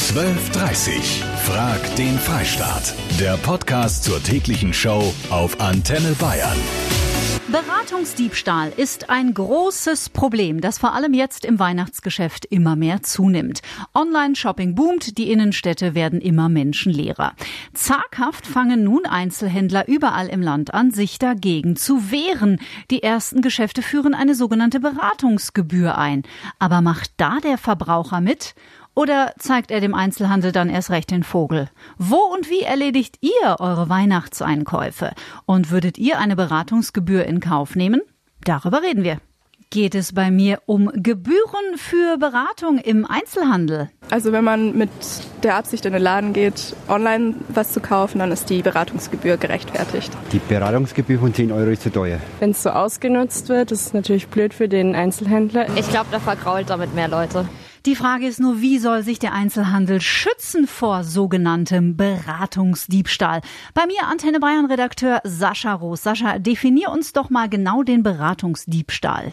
12.30 Frag den Freistaat. Der Podcast zur täglichen Show auf Antenne Bayern. Beratungsdiebstahl ist ein großes Problem, das vor allem jetzt im Weihnachtsgeschäft immer mehr zunimmt. Online-Shopping boomt, die Innenstädte werden immer menschenleerer. Zaghaft fangen nun Einzelhändler überall im Land an, sich dagegen zu wehren. Die ersten Geschäfte führen eine sogenannte Beratungsgebühr ein. Aber macht da der Verbraucher mit? Oder zeigt er dem Einzelhandel dann erst recht den Vogel? Wo und wie erledigt ihr eure Weihnachtseinkäufe? Und würdet ihr eine Beratungsgebühr in Kauf nehmen? Darüber reden wir. Geht es bei mir um Gebühren für Beratung im Einzelhandel? Also wenn man mit der Absicht in den Laden geht, online was zu kaufen, dann ist die Beratungsgebühr gerechtfertigt. Die Beratungsgebühr von 10 Euro ist zu teuer. Wenn es so ausgenutzt wird, ist es natürlich blöd für den Einzelhändler. Ich glaube, da vergrault damit mehr Leute. Die Frage ist nur, wie soll sich der Einzelhandel schützen vor sogenanntem Beratungsdiebstahl? Bei mir Antenne Bayern-Redakteur Sascha Roos. Sascha, definier uns doch mal genau den Beratungsdiebstahl.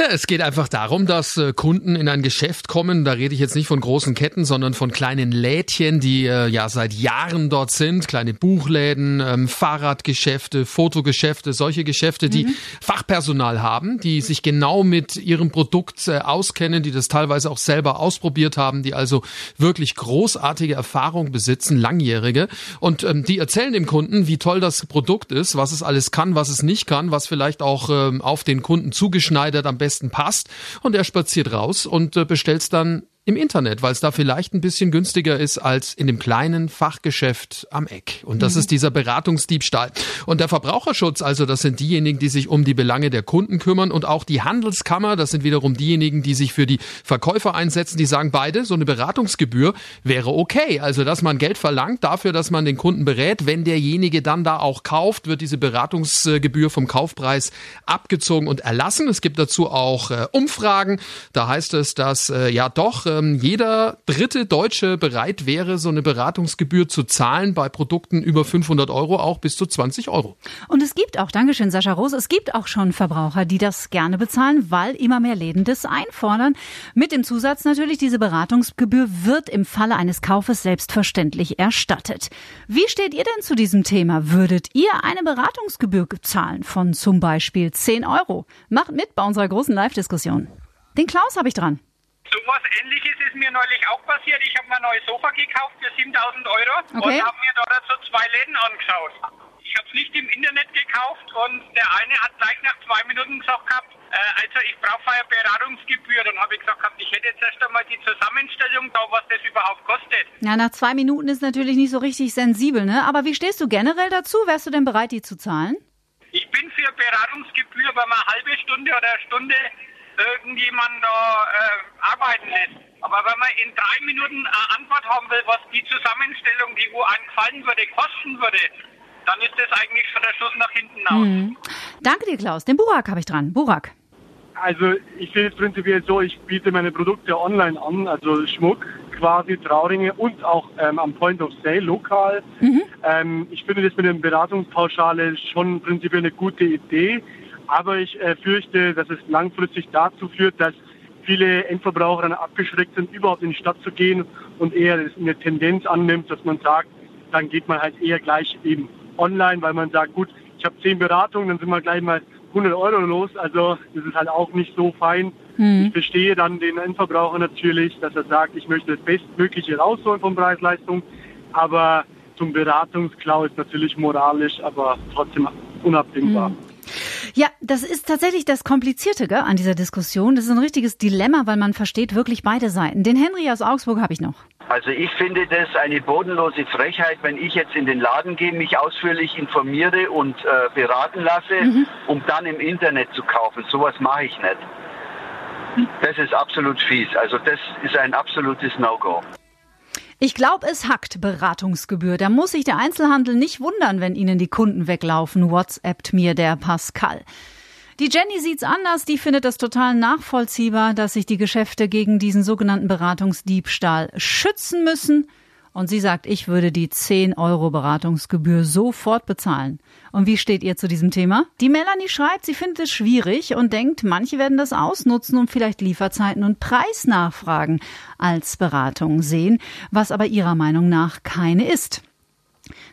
Ja, es geht einfach darum, dass Kunden in ein Geschäft kommen. Da rede ich jetzt nicht von großen Ketten, sondern von kleinen Lädchen, die ja seit Jahren dort sind. Kleine Buchläden, Fahrradgeschäfte, Fotogeschäfte, solche Geschäfte, die Fachpersonal haben, die sich genau mit ihrem Produkt auskennen, die das teilweise auch selber ausprobiert haben, die also wirklich großartige Erfahrung besitzen, langjährige. Und die erzählen dem Kunden, wie toll das Produkt ist, was es alles kann, was es nicht kann, was vielleicht auch auf den Kunden zugeschneidert am besten passt. Und er spaziert raus und bestellt es dann im Internet, weil es da vielleicht ein bisschen günstiger ist als in dem kleinen Fachgeschäft am Eck. Und das ist dieser Beratungsdiebstahl. Und der Verbraucherschutz, also das sind diejenigen, die sich um die Belange der Kunden kümmern, und auch die Handelskammer, das sind wiederum diejenigen, die sich für die Verkäufer einsetzen, die sagen beide, so eine Beratungsgebühr wäre okay. Also dass man Geld verlangt dafür, dass man den Kunden berät. Wenn derjenige dann da auch kauft, wird diese Beratungsgebühr vom Kaufpreis abgezogen und erlassen. Es gibt dazu auch Umfragen. Da heißt es, dass jeder dritte Deutsche bereit wäre, so eine Beratungsgebühr zu zahlen, bei Produkten über 500 Euro auch bis zu 20 Euro. Und es gibt auch, Dankeschön Sascha Roos, es gibt auch schon Verbraucher, die das gerne bezahlen, weil immer mehr Läden das einfordern. Mit dem Zusatz natürlich, diese Beratungsgebühr wird im Falle eines Kaufes selbstverständlich erstattet. Wie steht ihr denn zu diesem Thema? Würdet ihr eine Beratungsgebühr zahlen von zum Beispiel 10 Euro? Macht mit bei unserer großen Live-Diskussion. Den Klaus habe ich dran. So was Ähnliches ist mir neulich auch passiert. Ich habe mir ein neues Sofa gekauft für 7.000 Euro und habe mir dort so zwei Läden angeschaut. Ich habe es nicht im Internet gekauft und der eine hat gleich nach 2 Minuten gesagt gehabt, ich brauche eine Beratungsgebühr. Dann habe ich gesagt gehabt, ich hätte jetzt erst einmal die Zusammenstellung da, was das überhaupt kostet. Ja, nach 2 Minuten ist natürlich nicht so richtig sensibel, ne? Aber wie stehst du generell dazu? Wärst du denn bereit, die zu zahlen? Ich bin für Beratungsgebühr, wenn man eine halbe Stunde oder eine Stunde irgendjemand da arbeiten lässt. Aber wenn man in 3 Minuten eine Antwort haben will, was die Zusammenstellung, die wo einem gefallen würde, kosten würde, dann ist das eigentlich schon der Schuss nach hinten aus. Danke dir, Klaus. Den Burak habe ich dran. Burak. Also ich sehe es prinzipiell so, ich biete meine Produkte online an, also Schmuck, quasi Trauringe und auch am Point of Sale lokal. Ich finde das mit der Beratungspauschale schon prinzipiell eine gute Idee. Aber ich fürchte, dass es langfristig dazu führt, dass viele Endverbraucher dann abgeschreckt sind, überhaupt in die Stadt zu gehen und eher eine Tendenz annimmt, dass man sagt, dann geht man halt eher gleich eben online, weil man sagt, gut, ich habe 10 Beratungen, dann sind wir gleich mal 100 Euro los. Also das ist halt auch nicht so fein. Ich verstehe dann den Endverbraucher natürlich, dass er sagt, ich möchte das Bestmögliche rausholen von Preis-Leistung. Aber zum Beratungsklau ist natürlich moralisch, aber trotzdem unabdingbar. Ja, das ist tatsächlich das Komplizierte, gell, an dieser Diskussion. Das ist ein richtiges Dilemma, weil man versteht wirklich beide Seiten. Den Henry aus Augsburg habe ich noch. Also ich finde das eine bodenlose Frechheit, wenn ich jetzt in den Laden gehe, mich ausführlich informiere und beraten lasse, um dann im Internet zu kaufen. Sowas mache ich nicht. Das ist absolut fies. Also das ist ein absolutes No-Go. Ich glaube, es hackt Beratungsgebühr. Da muss sich der Einzelhandel nicht wundern, wenn ihnen die Kunden weglaufen, WhatsAppt mir der Pascal. Die Jenny sieht's anders, die findet das total nachvollziehbar, dass sich die Geschäfte gegen diesen sogenannten Beratungsdiebstahl schützen müssen. Und sie sagt, ich würde die 10 Euro Beratungsgebühr sofort bezahlen. Und wie steht ihr zu diesem Thema? Die Melanie schreibt, sie findet es schwierig und denkt, manche werden das ausnutzen und vielleicht Lieferzeiten und Preisnachfragen als Beratung sehen, was aber ihrer Meinung nach keine ist.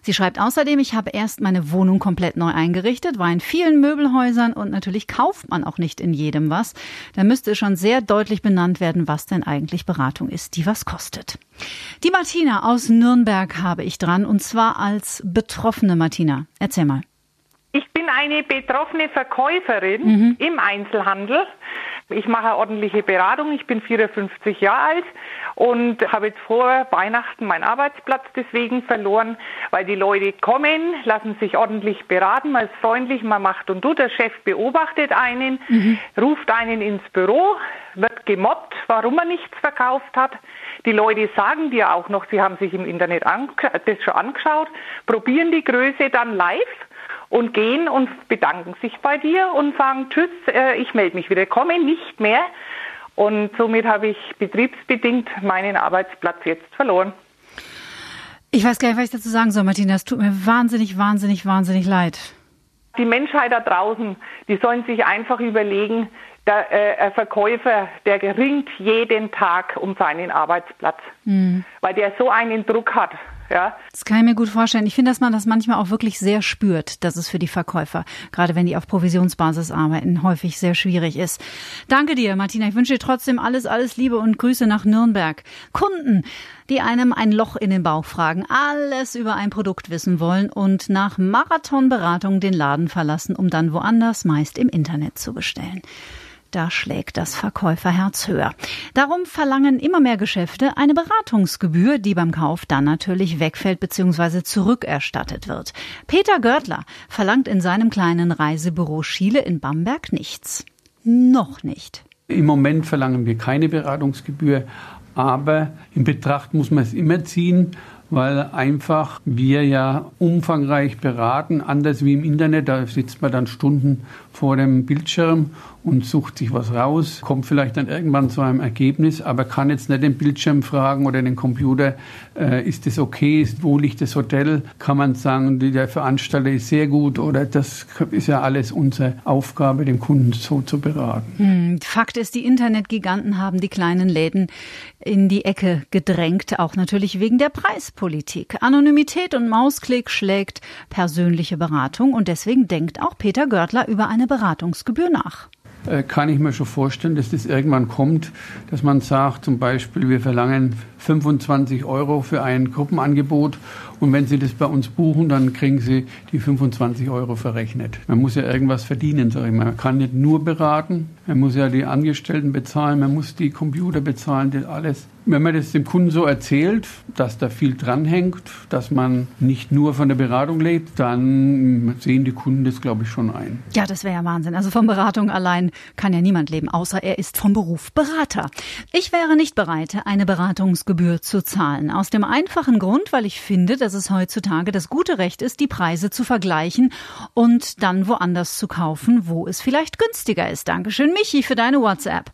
Sie schreibt außerdem, ich habe erst meine Wohnung komplett neu eingerichtet, war in vielen Möbelhäusern und natürlich kauft man auch nicht in jedem was. Da müsste schon sehr deutlich benannt werden, was denn eigentlich Beratung ist, die was kostet. Die Martina aus Nürnberg habe ich dran und zwar als betroffene Martina. Erzähl mal. Ich bin eine betroffene Verkäuferin im Einzelhandel. Ich mache ordentliche Beratung, ich bin 54 Jahre alt und habe jetzt vor Weihnachten meinen Arbeitsplatz deswegen verloren, weil die Leute kommen, lassen sich ordentlich beraten, man ist freundlich, man macht und tut, der Chef beobachtet einen, ruft einen ins Büro, wird gemobbt, warum er nichts verkauft hat. Die Leute sagen dir auch noch, sie haben sich im Internet das schon angeschaut, probieren die Größe dann live und gehen und bedanken sich bei dir und sagen, tschüss, ich melde mich wieder, komme nicht mehr. Und somit habe ich betriebsbedingt meinen Arbeitsplatz jetzt verloren. Ich weiß gar nicht, was ich dazu sagen soll, Martina. Es tut mir wahnsinnig leid. Die Menschheit da draußen, die sollen sich einfach überlegen, der Verkäufer, der ringt jeden Tag um seinen Arbeitsplatz, weil der so einen Druck hat. Ja. Das kann ich mir gut vorstellen. Ich finde, dass man das manchmal auch wirklich sehr spürt, dass es für die Verkäufer, gerade wenn die auf Provisionsbasis arbeiten, häufig sehr schwierig ist. Danke dir, Martina. Ich wünsche dir trotzdem alles Liebe und Grüße nach Nürnberg. Kunden, die einem ein Loch in den Bauch fragen, alles über ein Produkt wissen wollen und nach Marathonberatung den Laden verlassen, um dann woanders, meist im Internet, zu bestellen. Da schlägt das Verkäuferherz höher. Darum verlangen immer mehr Geschäfte eine Beratungsgebühr, die beim Kauf dann natürlich wegfällt bzw. zurückerstattet wird. Peter Görtler verlangt in seinem kleinen Reisebüro Schiele in Bamberg nichts. Noch nicht. Im Moment verlangen wir keine Beratungsgebühr, aber in Betracht muss man es immer ziehen, weil einfach wir ja umfangreich beraten, anders wie im Internet. Da sitzt man dann Stunden vor dem Bildschirm und sucht sich was raus, kommt vielleicht dann irgendwann zu einem Ergebnis, aber kann jetzt nicht den Bildschirm fragen oder den Computer, ist das okay, wo liegt das Hotel? Kann man sagen, der Veranstalter ist sehr gut oder das ist ja alles unsere Aufgabe, dem Kunden so zu beraten. Fakt ist, die Internetgiganten haben die kleinen Läden in die Ecke gedrängt, auch natürlich wegen der Preispolitik. Anonymität und Mausklick schlägt persönliche Beratung und deswegen denkt auch Peter Görtler über eine Beratungsgebühr nach. Kann ich mir schon vorstellen, dass das irgendwann kommt, dass man sagt, zum Beispiel, wir verlangen 25 Euro für ein Gruppenangebot und wenn Sie das bei uns buchen, dann kriegen Sie die 25 Euro verrechnet. Man muss ja irgendwas verdienen, sage ich mal. Man kann nicht nur beraten, man muss ja die Angestellten bezahlen, man muss die Computer bezahlen, das alles. Wenn man das dem Kunden so erzählt, dass da viel dranhängt, dass man nicht nur von der Beratung lebt, dann sehen die Kunden das, glaube ich, schon ein. Ja, das wäre ja Wahnsinn. Also von Beratung allein kann ja niemand leben, außer er ist vom Beruf Berater. Ich wäre nicht bereit, eine Beratungsgebühr zu zahlen. Aus dem einfachen Grund, weil ich finde, dass es heutzutage das gute Recht ist, die Preise zu vergleichen und dann woanders zu kaufen, wo es vielleicht günstiger ist. Dankeschön, Michi, für deine WhatsApp.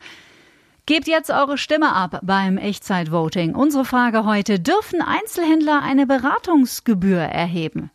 Gebt jetzt eure Stimme ab beim Echtzeit-Voting. Unsere Frage heute, dürfen Einzelhändler eine Beratungsgebühr erheben?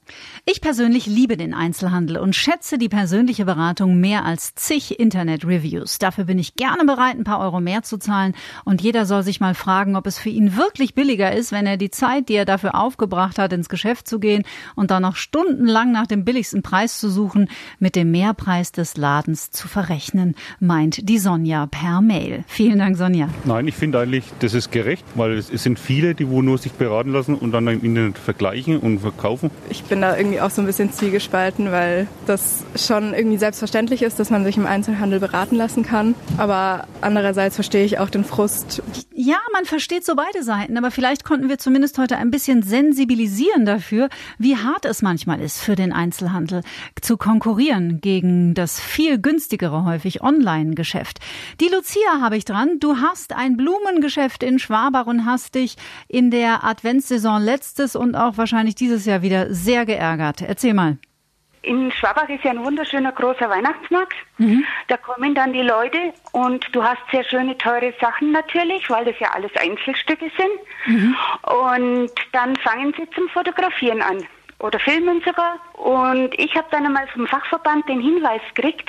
Ich persönlich liebe den Einzelhandel und schätze die persönliche Beratung mehr als zig Internet-Reviews. Dafür bin ich gerne bereit, ein paar Euro mehr zu zahlen. Und jeder soll sich mal fragen, ob es für ihn wirklich billiger ist, wenn er die Zeit, die er dafür aufgebracht hat, ins Geschäft zu gehen und dann noch stundenlang nach dem billigsten Preis zu suchen, mit dem Mehrpreis des Ladens zu verrechnen, meint die Sonja per Mail. Vielen Dank, Sonja. Nein, ich finde eigentlich, das ist gerecht, weil es sind viele, die wo nur sich beraten lassen und dann im Internet vergleichen und verkaufen. Ich bin da irgendwie auch so ein bisschen zwiegespalten, weil das schon irgendwie selbstverständlich ist, dass man sich im Einzelhandel beraten lassen kann. Aber andererseits verstehe ich auch den Frust. Ja, man versteht so beide Seiten, aber vielleicht konnten wir zumindest heute ein bisschen sensibilisieren dafür, wie hart es manchmal ist für den Einzelhandel zu konkurrieren gegen das viel günstigere, häufig Online-Geschäft. Die Lucia habe ich dran. Du hast ein Blumengeschäft in Schwabach und hast dich in der Adventssaison letztes und auch wahrscheinlich dieses Jahr wieder sehr geärgert. Erzähl mal. in Schwabach ist ja ein wunderschöner großer Weihnachtsmarkt. Mhm. Da kommen dann die Leute und du hast sehr schöne, teure Sachen natürlich, weil das ja alles Einzelstücke sind. Mhm. Und dann fangen sie zum Fotografieren an oder filmen sogar. Und ich habe dann einmal vom Fachverband den Hinweis gekriegt,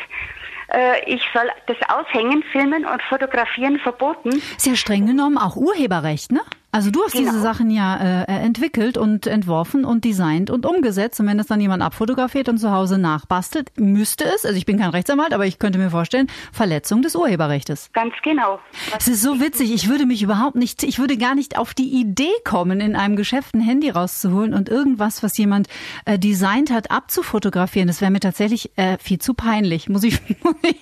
ich soll das Aushängen, Filmen und Fotografieren verboten. Sehr streng genommen auch Urheberrecht, ne? Also du hast diese Sachen ja entwickelt und entworfen und designt und umgesetzt. Und wenn das dann jemand abfotografiert und zu Hause nachbastelt, müsste es, also ich bin kein Rechtsanwalt, aber ich könnte mir vorstellen, Verletzung des Urheberrechts. Ganz genau. Es ist so witzig, ich würde gar nicht auf die Idee kommen, in einem Geschäft ein Handy rauszuholen und irgendwas, was jemand designt hat, abzufotografieren. Das wäre mir tatsächlich viel zu peinlich, muss ich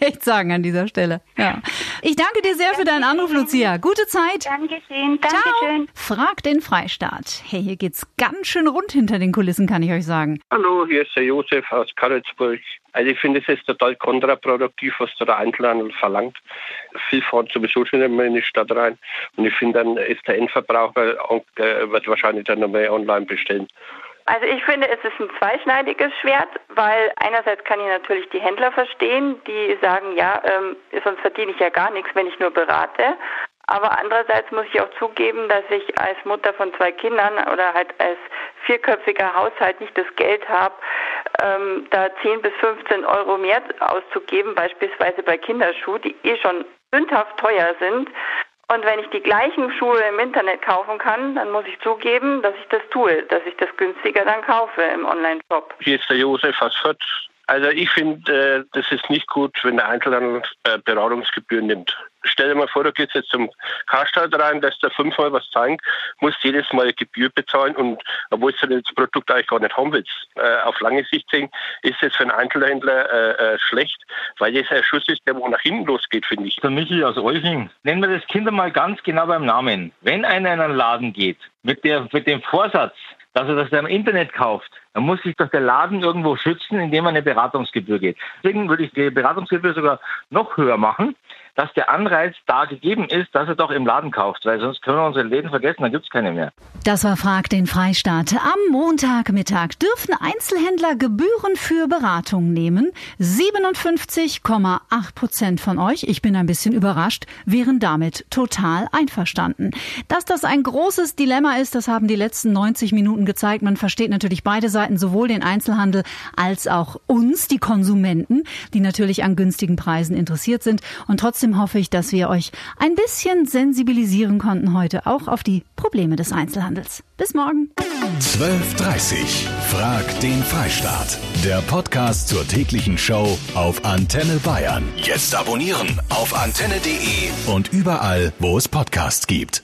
echt sagen an dieser Stelle. Ja. Ich danke dir sehr für deinen Anruf, Lucia. Gute Zeit. Dankeschön. Dankeschön. Frag den Freistaat. Hey, hier geht's ganz schön rund hinter den Kulissen, kann ich euch sagen. Hallo, hier ist der Josef aus Karlsburg. Also ich finde, es ist total kontraproduktiv, was da der Einzelhandel verlangt. Viel fahren sowieso schon immer in die Stadt rein. Und ich finde, dann ist der Endverbraucher und wird wahrscheinlich dann noch mehr online bestellen. Also ich finde, es ist ein zweischneidiges Schwert, weil einerseits kann ich natürlich die Händler verstehen, die sagen, ja, sonst verdiene ich ja gar nichts, wenn ich nur berate. Aber andererseits muss ich auch zugeben, dass ich als Mutter von 2 Kindern oder halt als vierköpfiger Haushalt nicht das Geld habe, da 10 bis 15 Euro mehr auszugeben, beispielsweise bei Kinderschuhen, die eh schon sündhaft teuer sind. Und wenn ich die gleichen Schuhe im Internet kaufen kann, dann muss ich zugeben, dass ich das tue, dass ich das günstiger dann kaufe im Online-Shop. Hier ist der Josef aus Fürth. Also ich finde, das ist nicht gut, wenn der Einzelhandel Beratungsgebühren nimmt. Stell dir mal vor, du gehst jetzt zum Karstadt rein, lässt da 5-mal was zeigen, musst jedes Mal Gebühr bezahlen, und obwohl du das Produkt eigentlich gar nicht haben willst. Auf lange Sicht sehen, ist es für einen Einzelhändler schlecht, weil das ein Schuss ist, der wo nach hinten losgeht, finde ich. Der Michi aus Eulching. Nennen wir das Kind mal ganz genau beim Namen. Wenn einer in einen Laden geht, mit dem Vorsatz, dass er das im Internet kauft, dann muss sich doch der Laden irgendwo schützen, indem er eine Beratungsgebühr geht. Deswegen würde ich die Beratungsgebühr sogar noch höher machen, dass der Anreiz da gegeben ist, dass er doch im Laden kauft, weil sonst können wir unsere Läden vergessen, dann gibt's keine mehr. Das war Frag den Freistaat. Am Montagmittag dürfen Einzelhändler Gebühren für Beratung nehmen. 57,8% von euch, ich bin ein bisschen überrascht, wären damit total einverstanden. Dass das ein großes Dilemma ist, das haben die letzten 90 Minuten gezeigt. Man versteht natürlich beide Seiten, sowohl den Einzelhandel als auch uns, die Konsumenten, die natürlich an günstigen Preisen interessiert sind. Und trotzdem hoffe ich, dass wir euch ein bisschen sensibilisieren konnten heute auch auf die Probleme des Einzelhandels. Bis morgen. 12.30 Frag den Freistaat. Der Podcast zur täglichen Show auf Antenne Bayern. Jetzt abonnieren auf antenne.de und überall, wo es Podcasts gibt.